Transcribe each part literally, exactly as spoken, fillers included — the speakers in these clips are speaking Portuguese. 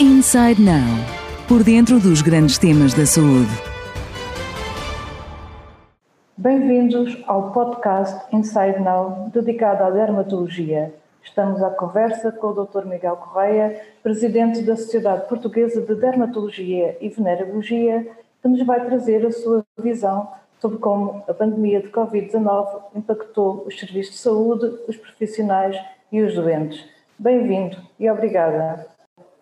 Inside Now, por dentro dos grandes temas da saúde. Bem-vindos ao podcast Inside Now, dedicado à dermatologia. Estamos à conversa com o doutor Miguel Correia, presidente da Sociedade Portuguesa de Dermatologia e Venereologia, que nos vai trazer a sua visão sobre como a pandemia de covid dezenove impactou os serviços de saúde, os profissionais e os doentes. Bem-vindo e obrigada.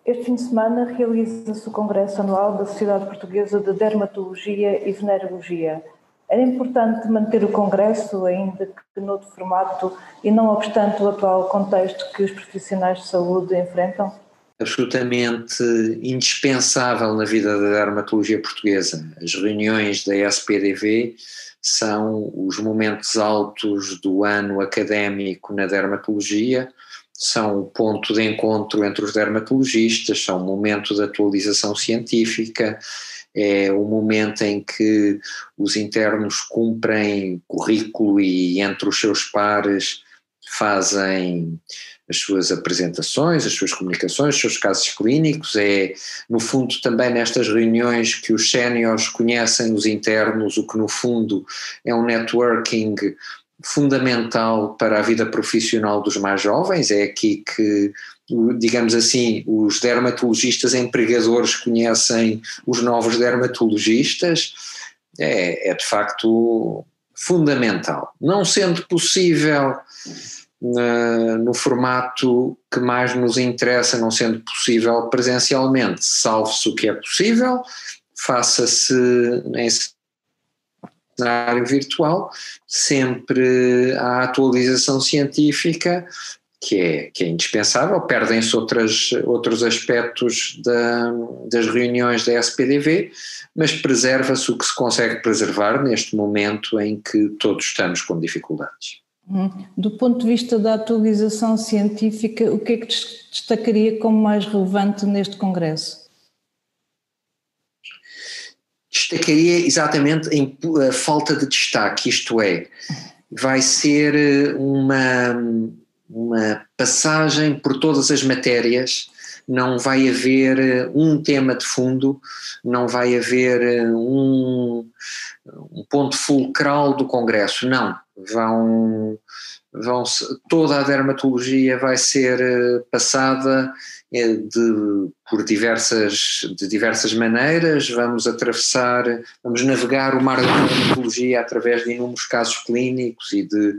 Este fim de semana realiza-se o Congresso Anual da Sociedade Portuguesa de Dermatologia e Venereologia. Era importante manter o Congresso, ainda que noutro formato, e não obstante o atual contexto que os profissionais de saúde enfrentam? Absolutamente indispensável na vida da dermatologia portuguesa. As reuniões da S P D V são os momentos altos do ano académico na dermatologia, são o ponto de encontro entre os dermatologistas, são o momento de atualização científica, é o momento em que os internos cumprem currículo e entre os seus pares fazem as suas apresentações, as suas comunicações, os seus casos clínicos. É no fundo também nestas reuniões que os séniores conhecem os internos, o que no fundo é um networking fundamental para a vida profissional dos mais jovens. É aqui que, digamos assim, os dermatologistas empregadores conhecem os novos dermatologistas. É, é de facto fundamental, não sendo possível uh, no formato que mais nos interessa, não sendo possível presencialmente, salvo-se o que é possível, faça-se em cenário virtual, sempre a atualização científica, que é, que é indispensável. Perdem-se outras, outros aspectos da, das reuniões da S P D V, mas preserva-se o que se consegue preservar neste momento em que todos estamos com dificuldades. Do ponto de vista da atualização científica, o que é que destacaria como mais relevante neste congresso? Destacaria exatamente a falta de destaque, isto é, vai ser uma, uma passagem por todas as matérias, não vai haver um tema de fundo, não vai haver um, um ponto fulcral do congresso, não, vão, vão, toda a dermatologia vai ser passada De, por diversas, de diversas maneiras. Vamos atravessar, vamos navegar o mar da dermatologia através de inúmeros casos clínicos e de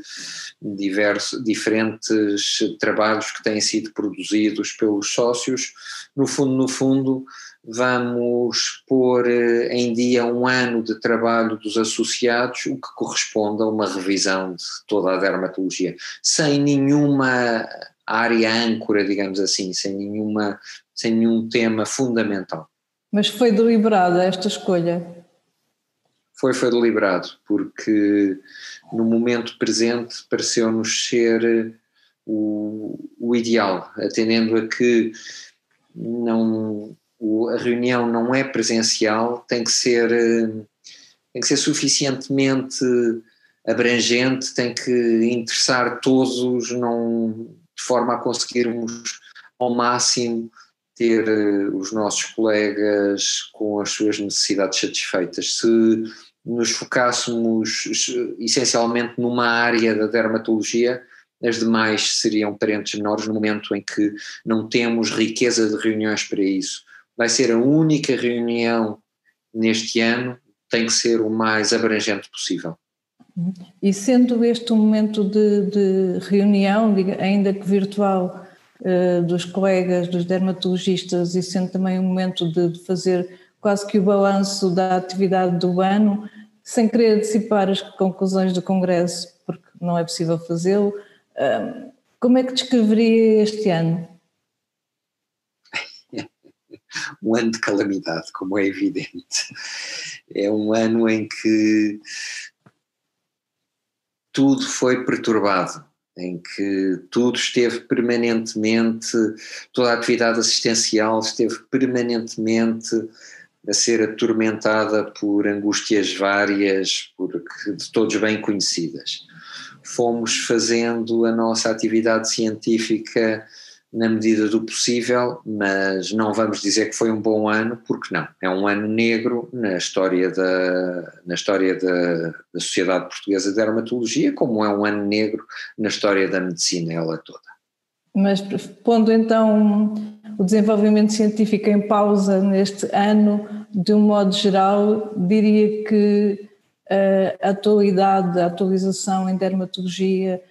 diversos, diferentes trabalhos que têm sido produzidos pelos sócios. No fundo, no fundo, vamos pôr em dia um ano de trabalho dos associados, o que corresponde a uma revisão de toda a dermatologia, sem nenhuma área âncora, digamos assim, sem, nenhuma, sem nenhum tema fundamental. Mas foi deliberada esta escolha? Foi, foi deliberado, porque no momento presente pareceu-nos ser o, o ideal, atendendo a que não, o, a reunião não é presencial, tem que ser, tem que ser suficientemente abrangente, tem que interessar todos, não... de forma a conseguirmos ao máximo ter os nossos colegas com as suas necessidades satisfeitas. Se nos focássemos essencialmente numa área da dermatologia, as demais seriam parentes menores no momento em que não temos riqueza de reuniões para isso. Vai ser a única reunião neste ano, tem que ser o mais abrangente possível. E sendo este um momento de, de reunião, ainda que virtual, dos colegas, dos dermatologistas, e sendo também um momento de, de fazer quase que o balanço da atividade do ano, sem querer dissipar as conclusões do Congresso, porque não é possível fazê-lo, como é que descreveria este ano? Um ano de calamidade, como é evidente. É um ano em que tudo foi perturbado, em que tudo esteve permanentemente, toda a atividade assistencial esteve permanentemente a ser atormentada por angústias várias, por, de todos bem conhecidas. Fomos fazendo a nossa atividade científica na medida do possível, mas não vamos dizer que foi um bom ano, porque não. É um ano negro na história da, na história da, da Sociedade Portuguesa de Dermatologia, como é um ano negro na história da medicina ela toda. Mas pondo então o desenvolvimento científico em pausa neste ano, de um modo geral, diria que a atualidade, a atualização em dermatologia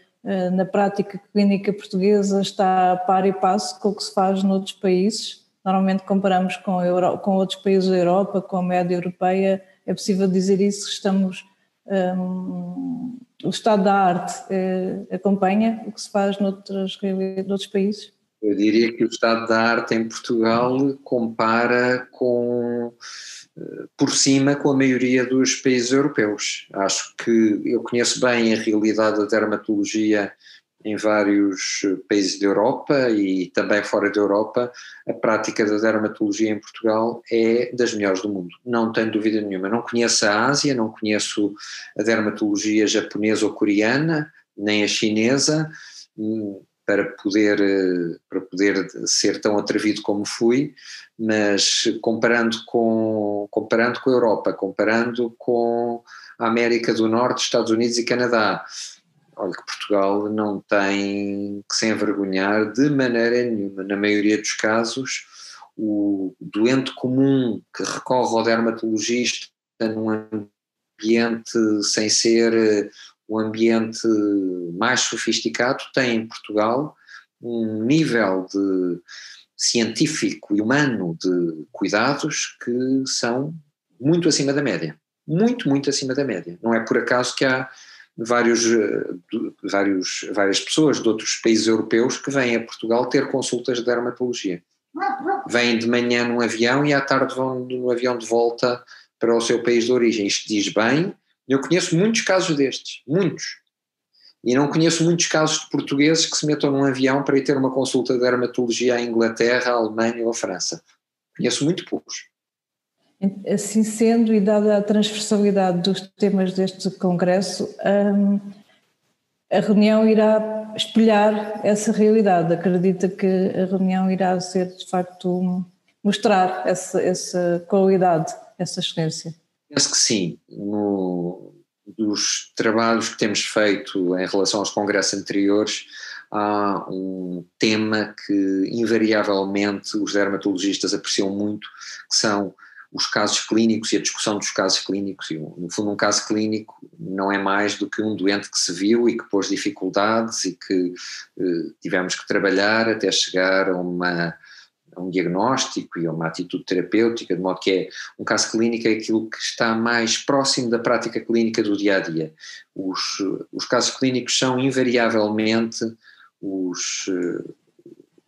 na prática clínica portuguesa está a par e passo com o que se faz noutros países. Normalmente comparamos com, Euro, com outros países da Europa, com a média europeia. É possível dizer isso, estamos, um, o estado da arte é, acompanha o que se faz noutros, noutros países? Eu diria que o estado da arte em Portugal compara com, por cima, com a maioria dos países europeus. Acho que eu conheço bem a realidade da dermatologia em vários países da Europa e também fora da Europa. A prática da dermatologia em Portugal é das melhores do mundo, não tenho dúvida nenhuma. Não conheço a Ásia, não conheço a dermatologia japonesa ou coreana, nem a chinesa, para poder, para poder ser tão atrevido como fui, mas comparando com, comparando com a Europa, comparando com a América do Norte, Estados Unidos e Canadá, olha que Portugal não tem que se envergonhar de maneira nenhuma. Na maioria dos casos, o doente comum que recorre ao dermatologista num ambiente sem ser o ambiente mais sofisticado, tem em Portugal um nível de científico e humano de cuidados que são muito acima da média, muito, muito acima da média. Não é por acaso que há vários, vários, várias pessoas de outros países europeus que vêm a Portugal ter consultas de dermatologia. Vêm de manhã num avião e à tarde vão no avião de volta para o seu país de origem. Isto diz bem. Eu conheço muitos casos destes, muitos, e não conheço muitos casos de portugueses que se metam num avião para ir ter uma consulta de dermatologia à Inglaterra, à Alemanha ou à França. Conheço muito poucos. Assim sendo, e dada a transversalidade dos temas deste congresso, a reunião irá espelhar essa realidade. Acredita que a reunião irá ser, de facto, mostrar essa, essa qualidade, essa excelência? Penso que sim. No, dos trabalhos que temos feito em relação aos congressos anteriores, há um tema que invariavelmente os dermatologistas apreciam muito, que são os casos clínicos e a discussão dos casos clínicos. E, no fundo, um caso clínico não é mais do que um doente que se viu e que pôs dificuldades e que eh, tivemos que trabalhar até chegar a uma... um diagnóstico e uma atitude terapêutica, de modo que é um caso clínico é aquilo que está mais próximo da prática clínica do dia-a-dia. Os, os casos clínicos são invariavelmente os,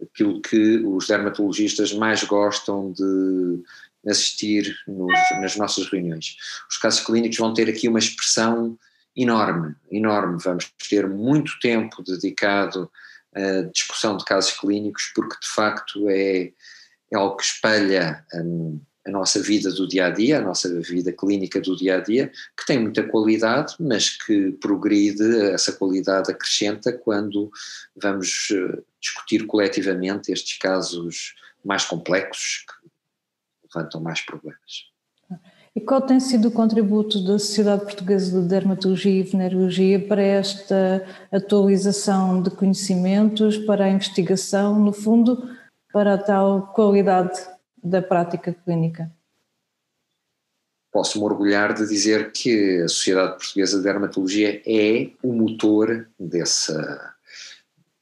aquilo que os dermatologistas mais gostam de assistir nos, nas nossas reuniões. Os casos clínicos vão ter aqui uma expressão enorme, enorme, vamos ter muito tempo dedicado a discussão de casos clínicos, porque de facto é, é algo que espelha a, a nossa vida do dia-a-dia, a nossa vida clínica do dia-a-dia, que tem muita qualidade, mas que progride, essa qualidade acrescenta quando vamos discutir coletivamente estes casos mais complexos que levantam mais problemas. E qual tem sido o contributo da Sociedade Portuguesa de Dermatologia e Venereologia para esta atualização de conhecimentos, para a investigação, no fundo, para a tal qualidade da prática clínica? Posso-me orgulhar de dizer que a Sociedade Portuguesa de Dermatologia é o motor dessa,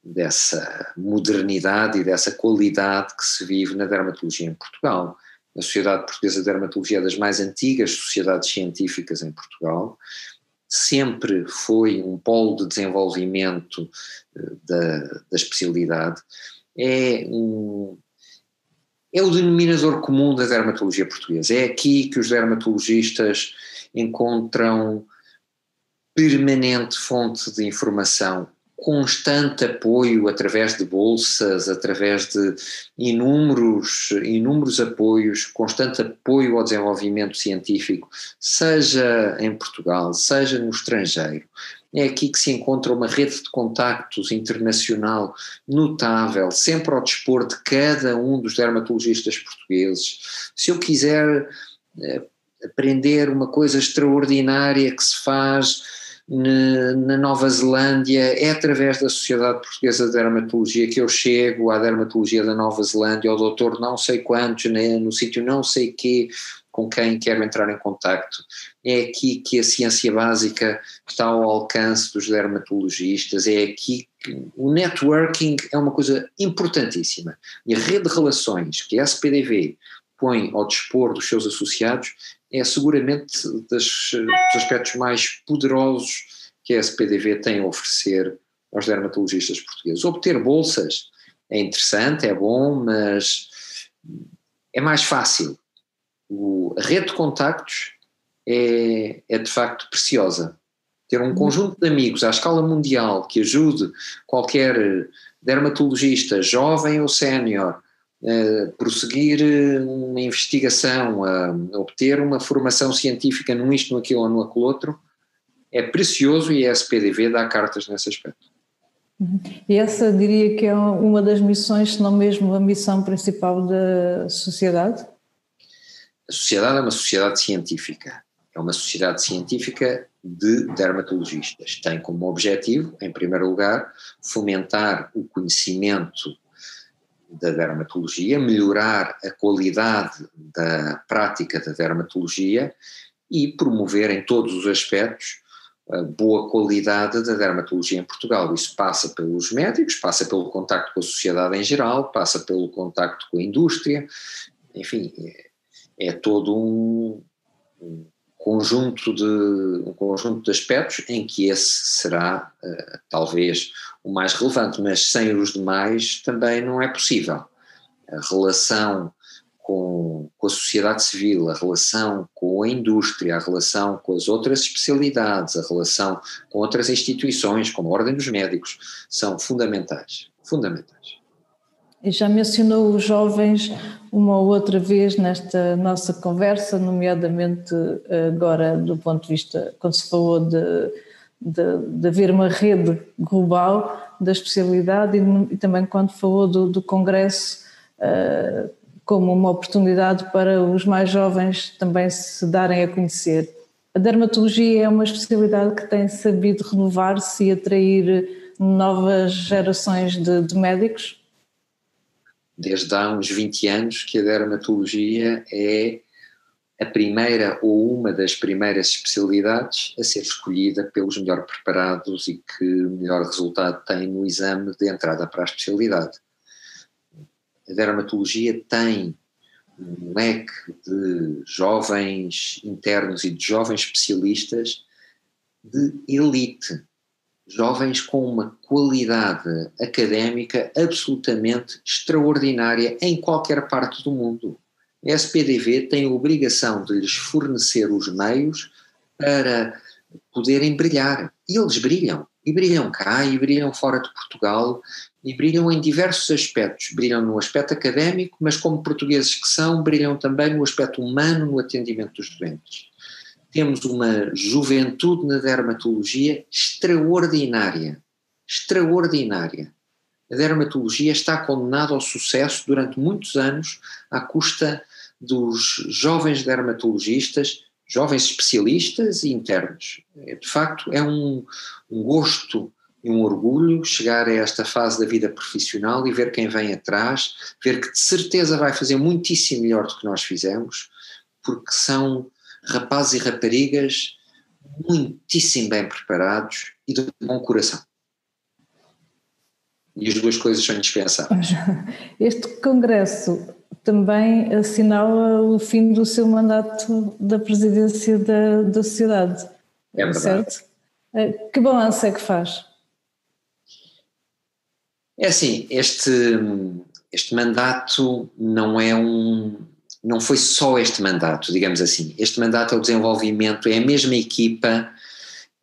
dessa modernidade e dessa qualidade que se vive na dermatologia em Portugal. A Sociedade Portuguesa de Dermatologia é das mais antigas sociedades científicas em Portugal, sempre foi um polo de desenvolvimento da, da especialidade, é, um, é o denominador comum da dermatologia portuguesa. É aqui que os dermatologistas encontram permanente fonte de informação constante apoio através de bolsas, através de inúmeros, inúmeros apoios, constante apoio ao desenvolvimento científico, seja em Portugal, seja no estrangeiro. É aqui que se encontra uma rede de contactos internacional notável, sempre ao dispor de cada um dos dermatologistas portugueses. Se eu quiser eh, aprender uma coisa extraordinária que se faz na Nova Zelândia, é através da Sociedade Portuguesa de Dermatologia que eu chego à dermatologia da Nova Zelândia, ao doutor não sei quantos, né, no sítio não sei quê, com quem quero entrar em contacto. É aqui que a ciência básica está ao alcance dos dermatologistas, é aqui que o networking é uma coisa importantíssima. E a rede de relações que a S P D V põe ao dispor dos seus associados é seguramente das, dos aspectos mais poderosos que a S P D V tem a oferecer aos dermatologistas portugueses. Obter bolsas é interessante, é bom, mas é mais fácil. O, a rede de contactos é, é de facto preciosa. Ter um conjunto de amigos à escala mundial que ajude qualquer dermatologista, jovem ou sénior, Uh, prosseguir uma investigação, uh, obter uma formação científica num isto, num aquilo ou num aquilo outro, é precioso, e a S P D V dá cartas nesse aspecto. E essa diria que é uma das missões, se não mesmo a missão principal da sociedade? A sociedade é uma sociedade científica, é uma sociedade científica de dermatologistas. Tem como objetivo, em primeiro lugar, fomentar o conhecimento da dermatologia, melhorar a qualidade da prática da dermatologia e promover em todos os aspectos a boa qualidade da dermatologia em Portugal. Isso passa pelos médicos, passa pelo contacto com a sociedade em geral, passa pelo contacto com a indústria, enfim, é, é todo um, um, conjunto de, um conjunto de aspectos em que esse será uh, talvez o mais relevante, mas sem os demais também não é possível. A relação com, com a sociedade civil, a relação com a indústria, a relação com as outras especialidades, a relação com outras instituições, como a Ordem dos Médicos, são fundamentais, fundamentais. E já mencionou os jovens uma ou outra vez nesta nossa conversa, nomeadamente agora do ponto de vista, quando se falou de... De, de haver uma rede global da especialidade, e, e também quando falou do, do Congresso uh, como uma oportunidade para os mais jovens também se darem a conhecer. A dermatologia é uma especialidade que tem sabido renovar-se e atrair novas gerações de, de médicos? Desde há uns vinte anos que a dermatologia é a primeira ou uma das primeiras especialidades a ser escolhida pelos melhor preparados e que melhor resultado tem no exame de entrada para a especialidade. A dermatologia tem um leque de jovens internos e de jovens especialistas de elite, jovens com uma qualidade académica absolutamente extraordinária em qualquer parte do mundo. A S P D V tem a obrigação de lhes fornecer os meios para poderem brilhar. E eles brilham. E brilham cá, e brilham fora de Portugal, e brilham em diversos aspectos. Brilham no aspecto académico, mas como portugueses que são, brilham também no aspecto humano, no atendimento dos doentes. Temos uma juventude na dermatologia extraordinária. Extraordinária. A dermatologia está condenada ao sucesso durante muitos anos à custa dos jovens dermatologistas, jovens especialistas e internos. De facto, é um, um gosto e um orgulho chegar a esta fase da vida profissional e ver quem vem atrás, ver que de certeza vai fazer muitíssimo melhor do que nós fizemos, porque são rapazes e raparigas muitíssimo bem preparados e de bom coração. E as duas coisas são indispensáveis. Este Congresso também assinala o fim do seu mandato da presidência da, da sociedade. É verdade. Certo? Que balanço é que faz? É assim, este, este mandato não é um... Não foi só este mandato, digamos assim. Este mandato é o desenvolvimento, é a mesma equipa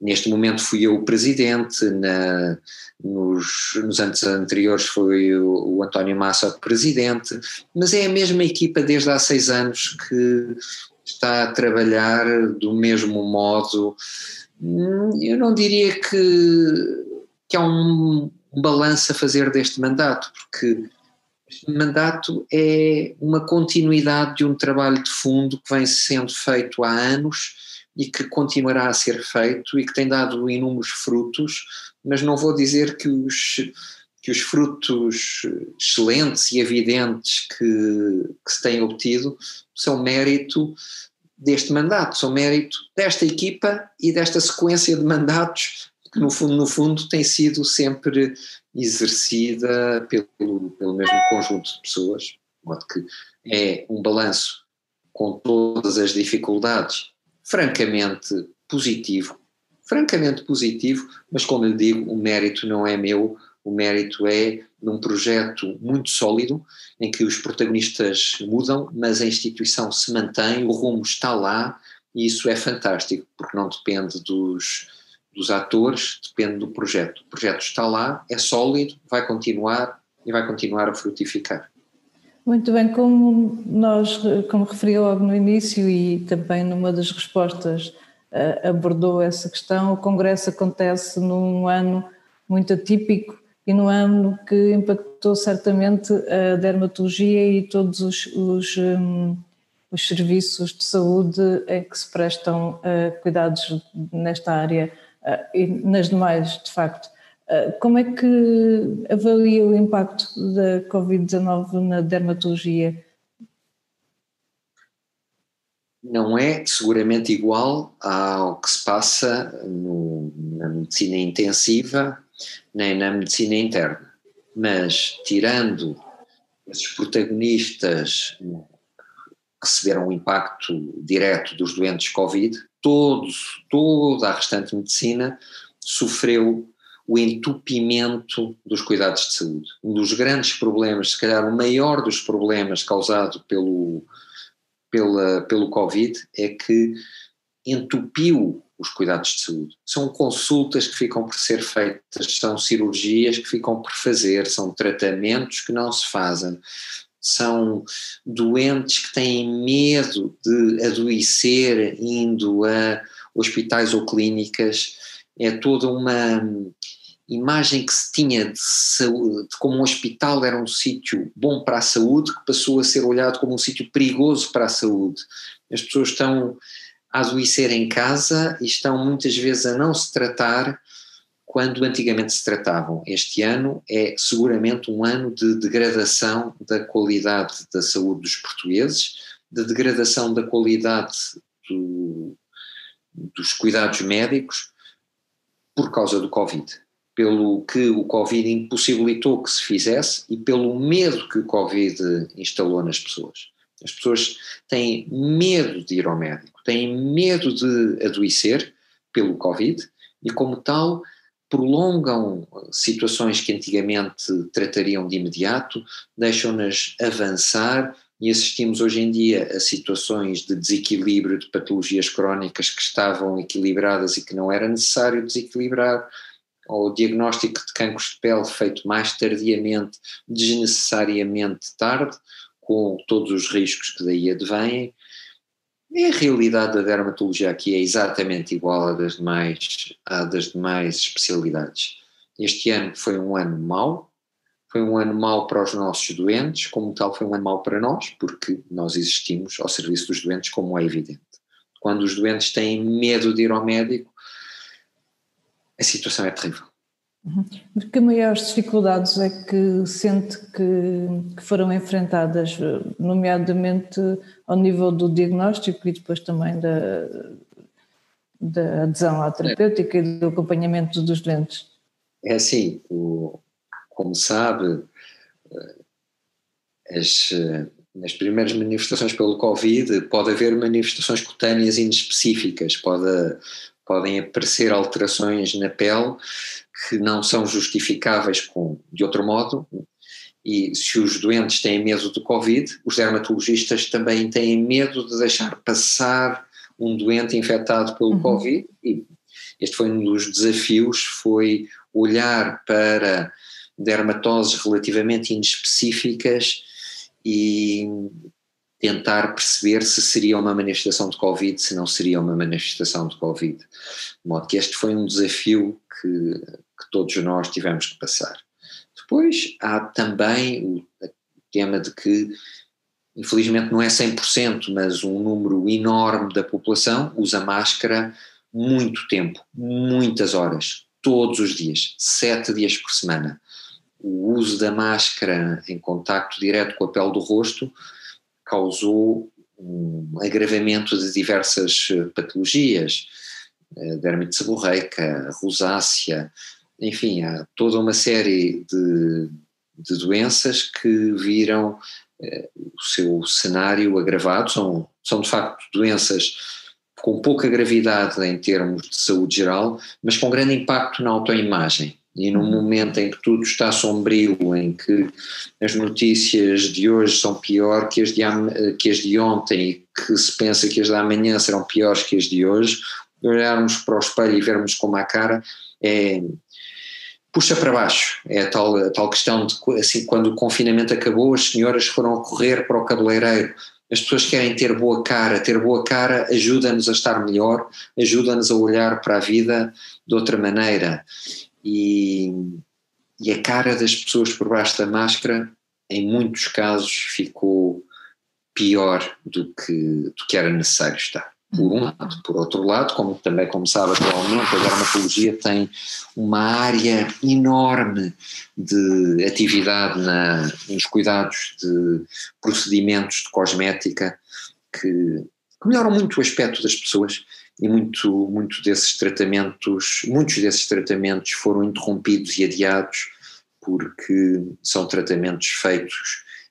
Neste momento fui eu o presidente, na, nos, nos anos anteriores foi o, o António Massa o presidente, mas é a mesma equipa desde há seis anos que está a trabalhar do mesmo modo. Eu não diria que, que há um balanço a fazer deste mandato, porque este mandato é uma continuidade de um trabalho de fundo que vem sendo feito há anos e que continuará a ser feito e que tem dado inúmeros frutos, mas não vou dizer que os, que os frutos excelentes e evidentes que, que se têm obtido são mérito deste mandato, são mérito desta equipa e desta sequência de mandatos que no fundo, no fundo tem sido sempre exercida pelo, pelo mesmo conjunto de pessoas, de modo que é um balanço com todas as dificuldades, francamente positivo, francamente positivo, mas como eu digo, o mérito não é meu, o mérito é num projeto muito sólido, em que os protagonistas mudam, mas a instituição se mantém, o rumo está lá, e isso é fantástico, porque não depende dos, dos atores, depende do projeto. O projeto está lá, é sólido, vai continuar e vai continuar a frutificar. Muito bem, como nós, como referiu logo no início e também numa das respostas abordou essa questão, o Congresso acontece num ano muito atípico e num ano que impactou certamente a dermatologia e todos os, os, um, os serviços de saúde em que se prestam uh, cuidados nesta área uh, e nas demais, de facto. Uh, como é que avalia o impacto da covid dezenove na dermatologia? Não é seguramente igual ao que se passa no, na medicina intensiva, nem na medicina interna, mas tirando esses protagonistas que receberam o impacto direto dos doentes Covid, todos, toda a restante medicina sofreu o entupimento dos cuidados de saúde. Um dos grandes problemas, se calhar o maior dos problemas causado pelo, pela, pelo Covid, é que entupiu os cuidados de saúde. São consultas que ficam por ser feitas, são cirurgias que ficam por fazer, são tratamentos que não se fazem, são doentes que têm medo de adoecer indo a hospitais ou clínicas. É toda uma imagem que se tinha de saúde, de como um hospital era um sítio bom para a saúde, que passou a ser olhado como um sítio perigoso para a saúde. As pessoas estão a adoecer em casa e estão muitas vezes a não se tratar quando antigamente se tratavam. Este ano é seguramente um ano de degradação da qualidade da saúde dos portugueses, de degradação da qualidade do, dos cuidados médicos por causa do Covid, pelo que o Covid impossibilitou que se fizesse e pelo medo que o Covid instalou nas pessoas. As pessoas têm medo de ir ao médico, têm medo de adoecer pelo Covid e, como tal, prolongam situações que antigamente tratariam de imediato, deixam-nas avançar e assistimos hoje em dia a situações de desequilíbrio de patologias crónicas que estavam equilibradas e que não era necessário desequilibrar, ou o diagnóstico de cancros de pele feito mais tardiamente, desnecessariamente tarde, com todos os riscos que daí advêm. E a realidade da dermatologia aqui é exatamente igual à das demais, à das demais especialidades. Este ano foi um ano mau, foi um ano mau para os nossos doentes, como tal foi um ano mau para nós, porque nós existimos ao serviço dos doentes, como é evidente. Quando os doentes têm medo de ir ao médico, a situação é terrível. Que maiores dificuldades é que sente que, que foram enfrentadas, nomeadamente ao nível do diagnóstico e depois também da, da adesão à terapêutica e do acompanhamento dos doentes? É assim, o, como sabe, as, nas primeiras manifestações pelo Covid pode haver manifestações cutâneas inespecíficas, pode, podem aparecer alterações na pele que não são justificáveis com, de outro modo, e se os doentes têm medo do Covid, os dermatologistas também têm medo de deixar passar um doente infectado pelo uhum. Covid e, Este foi um dos desafios, foi olhar para dermatoses relativamente inespecíficas e tentar perceber se seria uma manifestação de Covid, se não seria uma manifestação de Covid. De modo que este foi um desafio que, que todos nós tivemos que passar. Depois há também o tema de que, infelizmente não é cem por cento, mas um número enorme da população usa máscara muito tempo, muitas horas, todos os dias, sete dias por semana. O uso da máscara em contacto direto com a pele do rosto causou um agravamento de diversas patologias, dermatite seborreica, rosácea, enfim, há toda uma série de, de doenças que viram eh, o seu cenário agravado. São, são de facto doenças com pouca gravidade em termos de saúde geral, mas com grande impacto na autoimagem. E num momento em que tudo está sombrio, em que as notícias de hoje são pior que as de, que as de ontem e que se pensa que as de amanhã serão piores que as de hoje, olharmos para o espelho e vermos como a cara é, puxa para baixo. É a tal, a tal questão de, assim, quando o confinamento acabou, as senhoras foram correr para o cabeleireiro. As pessoas querem ter boa cara, ter boa cara ajuda-nos a estar melhor, ajuda-nos a olhar para a vida de outra maneira. E, e a cara das pessoas por baixo da máscara, em muitos casos, ficou pior do que, do que era necessário estar. Por um lado. Por outro lado, como também como sabe atualmente, a dermatologia tem uma área enorme de atividade na, nos cuidados de procedimentos de cosmética que, que melhoram muito o aspecto das pessoas, e muito, muito desses tratamentos, muitos desses tratamentos foram interrompidos e adiados porque são tratamentos feitos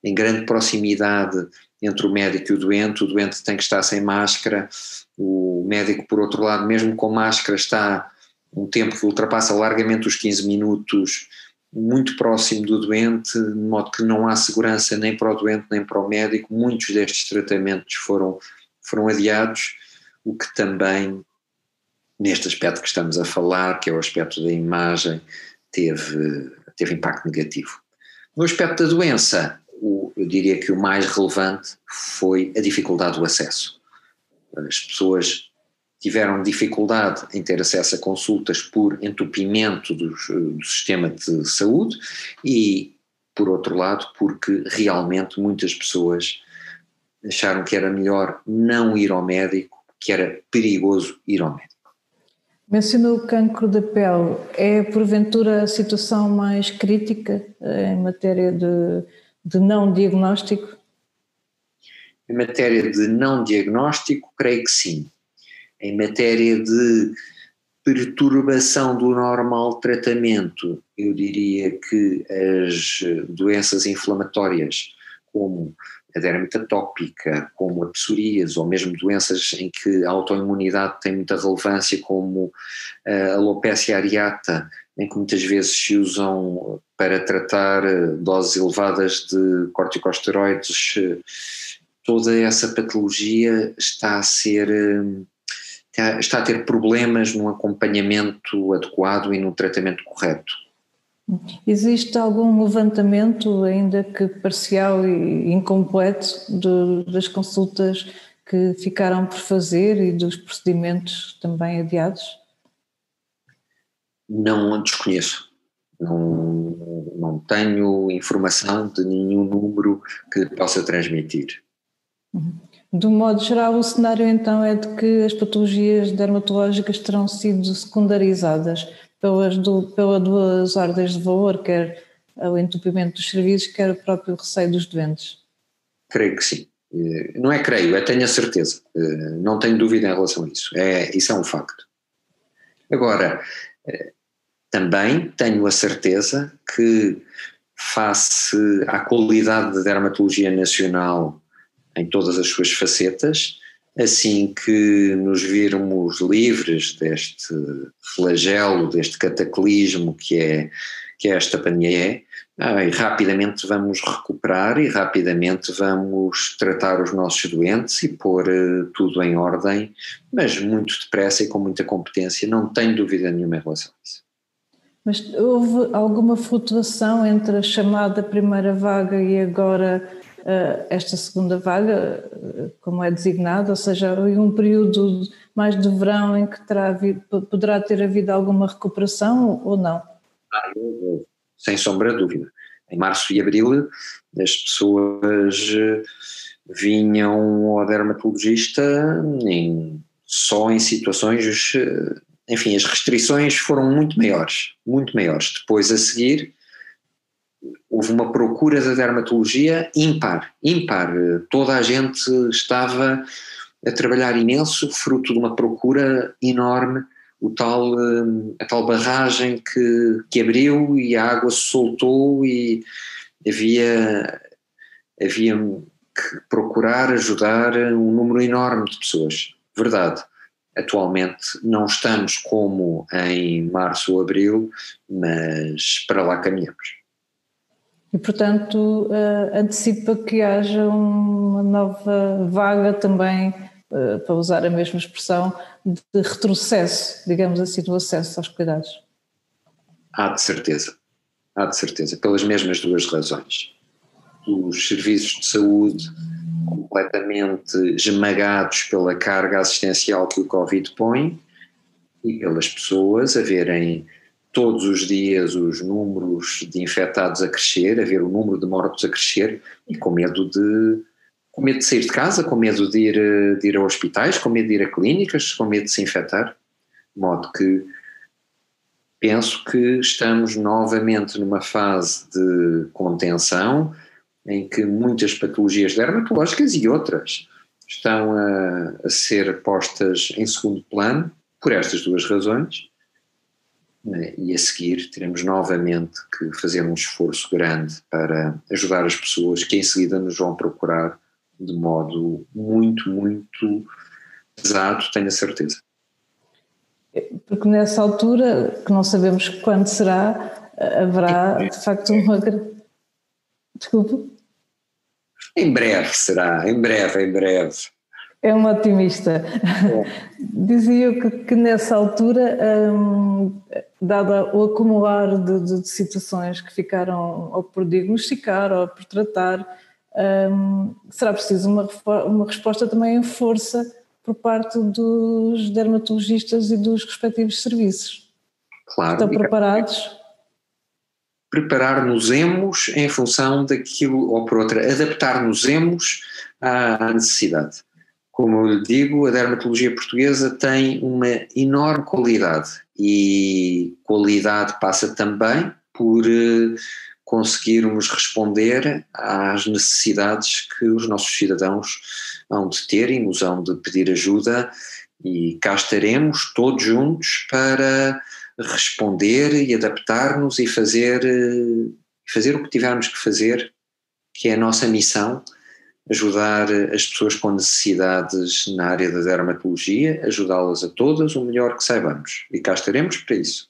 em grande proximidade entre o médico e o doente. O doente tem que estar sem máscara, o médico, por outro lado, mesmo com máscara, está um tempo que ultrapassa largamente os quinze minutos, muito próximo do doente, de modo que não há segurança nem para o doente nem para o médico. Muitos destes tratamentos foram, foram adiados, o que também, neste aspecto que estamos a falar, que é o aspecto da imagem, teve, teve impacto negativo. No aspecto da doença, eu diria que o mais relevante foi a dificuldade do acesso. As pessoas tiveram dificuldade em ter acesso a consultas por entupimento do, do sistema de saúde e, por outro lado, porque realmente muitas pessoas acharam que era melhor não ir ao médico, que era perigoso ir ao médico. Mencionou o cancro da pele. É, porventura, a situação mais crítica em matéria de... de não diagnóstico? Em matéria de não diagnóstico, creio que sim. Em matéria de perturbação do normal tratamento, eu diria que as doenças inflamatórias, como a dermatite atópica, como a psoríase, ou mesmo doenças em que a autoimunidade tem muita relevância, como a alopecia areata, em que muitas vezes se usam para tratar doses elevadas de corticosteroides, toda essa patologia está a ser, está a ter problemas no acompanhamento adequado e no tratamento correto. Existe algum levantamento, ainda que parcial e incompleto, de, das consultas que ficaram por fazer e dos procedimentos também adiados? Não desconheço, não, não tenho informação de nenhum número que possa transmitir. De um modo geral, o cenário então é de que as patologias dermatológicas terão sido secundarizadas pelas, do, pelas duas ordens de valor, quer o entupimento dos serviços, quer o próprio receio dos doentes. Creio que sim. Não é creio, é tenho a certeza, não tenho dúvida em relação a isso, é, isso é um facto. Agora, também tenho a certeza que, face à qualidade da dermatologia nacional em todas as suas facetas, assim que nos virmos livres deste flagelo, deste cataclismo que é, que esta pandemia é, ah, e rapidamente vamos recuperar e rapidamente vamos tratar os nossos doentes e pôr uh, tudo em ordem, mas muito depressa e com muita competência, não tenho dúvida nenhuma em relação a isso. Mas houve alguma flutuação entre a chamada primeira vaga e agora uh, esta segunda vaga, uh, como é designada, ou seja, um período mais de verão em que terá havido, poderá ter havido alguma recuperação ou não? Ah, eu, sem sombra de dúvida. Em março e abril as pessoas vinham ao dermatologista em, só em situações… Enfim, as restrições foram muito maiores, muito maiores. Depois a seguir houve uma procura da dermatologia ímpar, ímpar. Toda a gente estava a trabalhar imenso, fruto de uma procura enorme, o tal, a tal barragem que, que abriu e a água se soltou e havia, havia que procurar ajudar um número enorme de pessoas, verdade. Atualmente não estamos como em março ou abril, mas para lá caminhamos. E, portanto, antecipa que haja uma nova vaga também, para usar a mesma expressão, de retrocesso, digamos assim, do acesso aos cuidados? Há de certeza, há de certeza, pelas mesmas duas razões. Os serviços de saúde completamente esmagados pela carga assistencial que o Covid põe e pelas pessoas a verem todos os dias os números de infectados a crescer, a ver o número de mortos a crescer e com medo de, com medo de sair de casa, com medo de ir, de ir a hospitais, com medo de ir a clínicas, com medo de se infectar, de modo que penso que estamos novamente numa fase de contenção em que muitas patologias dermatológicas e outras estão a, a ser postas em segundo plano por estas duas razões, e a seguir teremos novamente que fazer um esforço grande para ajudar as pessoas que em seguida nos vão procurar de modo muito, muito pesado, tenho a certeza. Porque nessa altura, que não sabemos quando será, haverá de facto uma... Desculpe? Em breve será, em breve, em breve. É um otimista. É. Dizia eu que, que nessa altura, hum, dado o acumular de, de, de situações que ficaram ou por diagnosticar ou por tratar, hum, será preciso uma, uma resposta também em força por parte dos dermatologistas e dos respectivos serviços. Claro. Estão preparados? Preparar-nos-emos em função daquilo ou por outra, adaptar-nos-emos à necessidade. Como eu lhe digo, a dermatologia portuguesa tem uma enorme qualidade e qualidade passa também por conseguirmos responder às necessidades que os nossos cidadãos hão de ter e nos hão de pedir ajuda, e cá estaremos todos juntos para responder e adaptar-nos e fazer, fazer o que tivermos que fazer, que é a nossa missão, ajudar as pessoas com necessidades na área da dermatologia, ajudá-las a todas o melhor que saibamos, e cá estaremos para isso.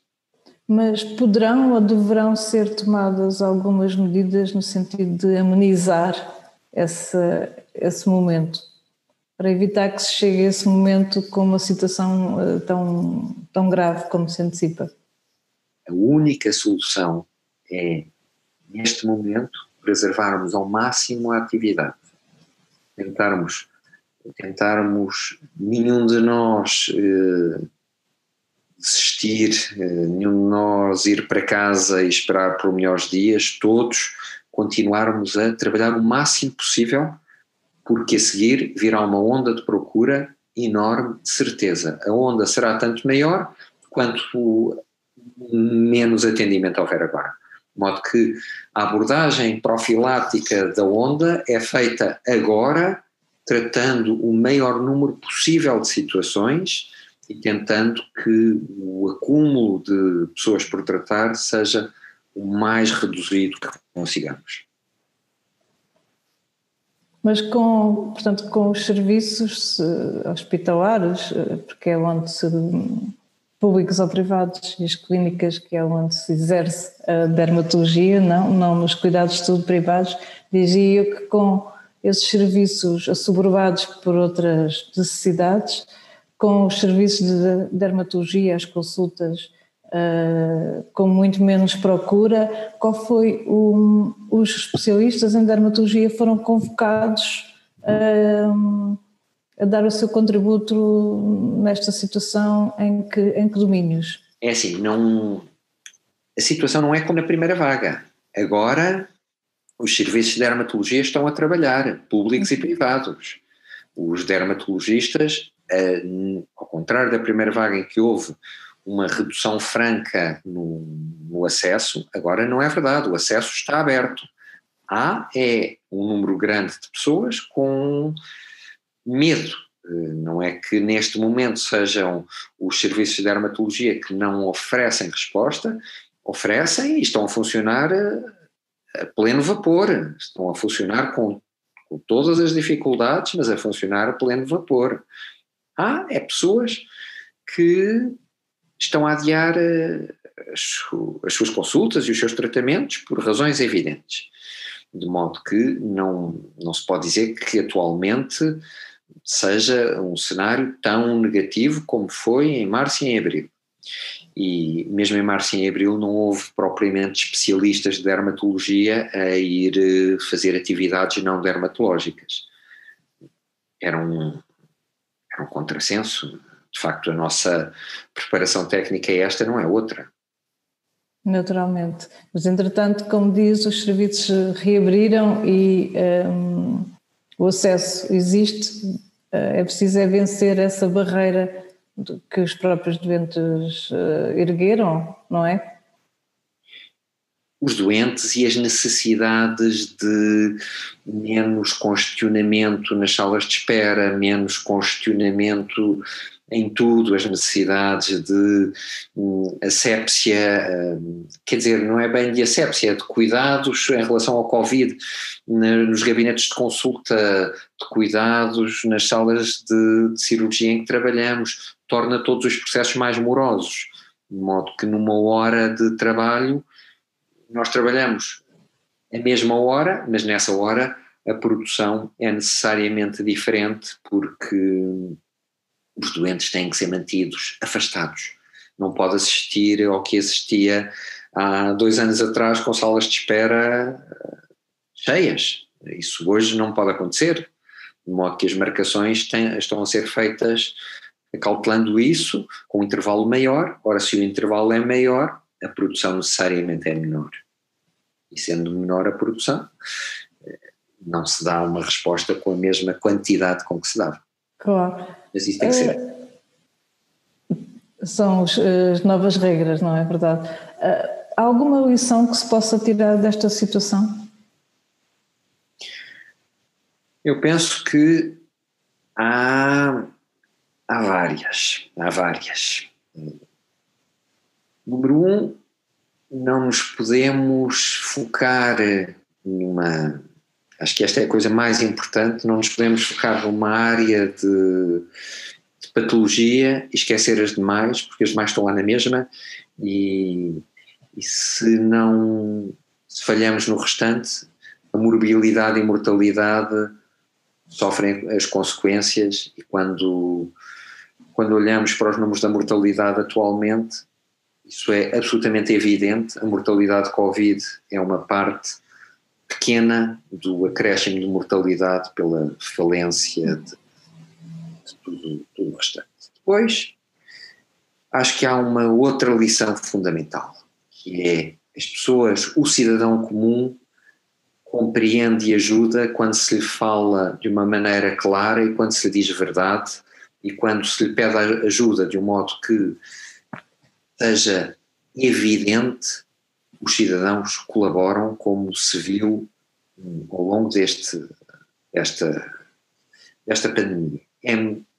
Mas poderão ou deverão ser tomadas algumas medidas no sentido de amenizar esse, esse momento, para evitar que se chegue a esse momento com uma situação uh, tão, tão grave como se antecipa? A única solução é, neste momento, preservarmos ao máximo a atividade. Tentarmos, tentarmos nenhum de nós uh, desistir, uh, nenhum de nós ir para casa e esperar por melhores dias, todos continuarmos a trabalhar o máximo possível, porque a seguir virá uma onda de procura enorme, de certeza. A onda será tanto maior quanto menos atendimento houver agora. De modo que a abordagem profilática da onda é feita agora, tratando o maior número possível de situações e tentando que o acúmulo de pessoas por tratar seja o mais reduzido que consigamos. Mas com, portanto, com os serviços hospitalares, porque é onde se públicos ou privados e as clínicas, que é onde se exerce a dermatologia, não, não nos cuidados de saúde privados, dizia eu que com esses serviços assoberbados por outras necessidades, com os serviços de dermatologia, as consultas uh, com muito menos procura, qual foi um, os especialistas em dermatologia foram convocados uh, a dar o seu contributo nesta situação em que, em que domínios? É assim, não, a situação não é como na primeira vaga. Agora os serviços de dermatologia estão a trabalhar, públicos e privados. Os dermatologistas, ao contrário da primeira vaga em que houve uma redução franca no, no acesso, agora não é verdade, o acesso está aberto. Há é um número grande de pessoas com medo, não é que neste momento sejam os serviços de dermatologia que não oferecem resposta, oferecem e estão a funcionar a pleno vapor, estão a funcionar com, com todas as dificuldades, mas a funcionar a pleno vapor. Há é pessoas que estão a adiar as, as suas consultas e os seus tratamentos por razões evidentes, de modo que não, não se pode dizer que atualmente seja um cenário tão negativo como foi em março e em abril. E mesmo em março e em abril não houve propriamente especialistas de dermatologia a ir fazer atividades não dermatológicas. Era um, era um contrassenso. De facto, a nossa preparação técnica é esta, não é outra. Naturalmente. Mas, entretanto, como diz, os serviços reabriram e um, o acesso existe. É preciso é vencer essa barreira que os próprios doentes uh, ergueram, não é? Os doentes e as necessidades de menos congestionamento nas salas de espera, menos congestionamento em tudo, as necessidades de um, asepsia, um, quer dizer, não é bem de asepsia, é de cuidados em relação ao Covid, na, nos gabinetes de consulta, de cuidados nas salas de, de cirurgia em que trabalhamos, torna todos os processos mais morosos, de modo que numa hora de trabalho nós trabalhamos a mesma hora, mas nessa hora a produção é necessariamente diferente, porque os doentes têm que ser mantidos afastados, não pode assistir ao que assistia há dois anos atrás com salas de espera cheias. Isso hoje não pode acontecer, de modo que as marcações têm, estão a ser feitas calculando isso com um intervalo maior. Ora, se o intervalo é maior, a produção necessariamente é menor, e sendo menor a produção não se dá uma resposta com a mesma quantidade com que se dava. Claro. Mas isso tem que ser. São as novas regras, não é verdade? Há alguma lição que se possa tirar desta situação? Eu penso que há, há várias, há várias. Número um, não nos podemos focar numa... Acho que esta é a coisa mais importante, não nos podemos focar numa área de, de patologia e esquecer as demais, porque as demais estão lá na mesma, e, e se não se falhamos no restante, a morbilidade e a mortalidade sofrem as consequências, e quando, quando olhamos para os números da mortalidade atualmente, isso é absolutamente evidente. A mortalidade de Covid é uma parte pequena do acréscimo de mortalidade pela falência de, de tudo, tudo o restante. Depois, acho que há uma outra lição fundamental, que é as pessoas, o cidadão comum, compreende e ajuda quando se lhe fala de uma maneira clara e quando se lhe diz verdade e quando se lhe pede ajuda de um modo que seja evidente. Os cidadãos colaboram, como se viu ao longo deste, desta, desta pandemia. É,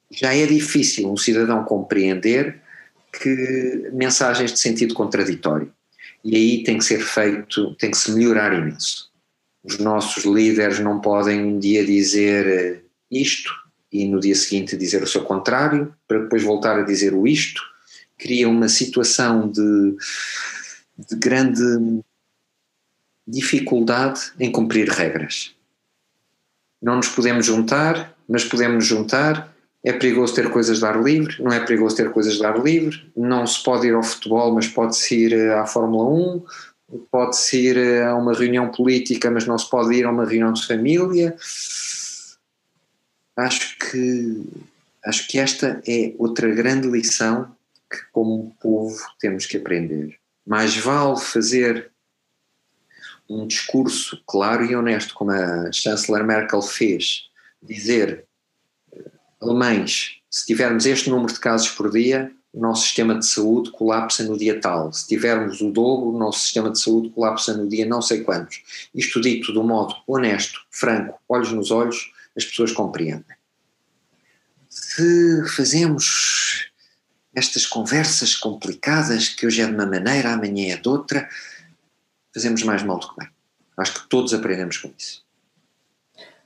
já é difícil um cidadão compreender que mensagens de sentido contraditório, e aí tem que ser feito, tem que se melhorar imenso. Os nossos líderes não podem um dia dizer isto e no dia seguinte dizer o seu contrário, para depois voltar a dizer o isto, cria uma situação de, de grande dificuldade em cumprir regras. Não nos podemos juntar, mas podemos nos juntar. É perigoso ter coisas de ar livre, não é perigoso ter coisas de ar livre, não se pode ir ao futebol, mas pode-se ir à Fórmula um, pode-se ir a uma reunião política, mas não se pode ir a uma reunião de família. Acho que, acho que esta é outra grande lição que, como povo, temos que aprender. Mais vale fazer um discurso claro e honesto, como a chanceler Merkel fez, dizer: alemães, se tivermos este número de casos por dia, o nosso sistema de saúde colapsa no dia tal. Se tivermos o dobro, o nosso sistema de saúde colapsa no dia não sei quantos. Isto dito de um modo honesto, franco, olhos nos olhos, as pessoas compreendem. Se fazemos estas conversas complicadas, que hoje é de uma maneira, amanhã é de outra, fazemos mais mal do que bem. Acho que todos aprendemos com isso.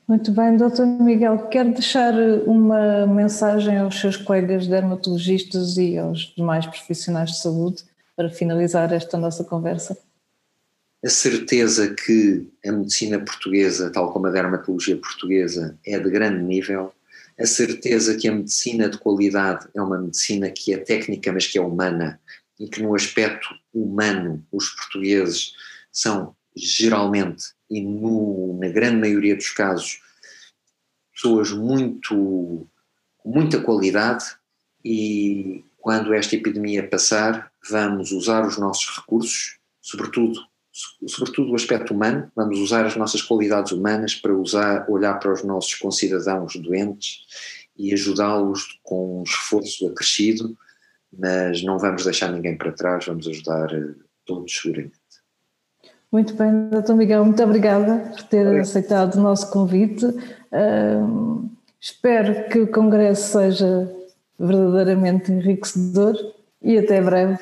Muito bem, doutor Miguel, quero deixar uma mensagem aos seus colegas dermatologistas e aos demais profissionais de saúde para finalizar esta nossa conversa. A certeza que a medicina portuguesa, tal como a dermatologia portuguesa, é de grande nível, a certeza que a medicina de qualidade é uma medicina que é técnica, mas que é humana, e que no aspecto humano os portugueses são geralmente, e no, na grande maioria dos casos, pessoas muito, com muita qualidade, e quando esta epidemia passar vamos usar os nossos recursos, sobretudo, sobretudo o aspecto humano, vamos usar as nossas qualidades humanas para usar, olhar para os nossos concidadãos doentes e ajudá-los com um esforço acrescido, mas não vamos deixar ninguém para trás, vamos ajudar todos seguramente. Muito bem, doutor Miguel, muito obrigada por ter Obrigado. aceitado o nosso convite. Uh, espero que o congresso seja verdadeiramente enriquecedor e até breve.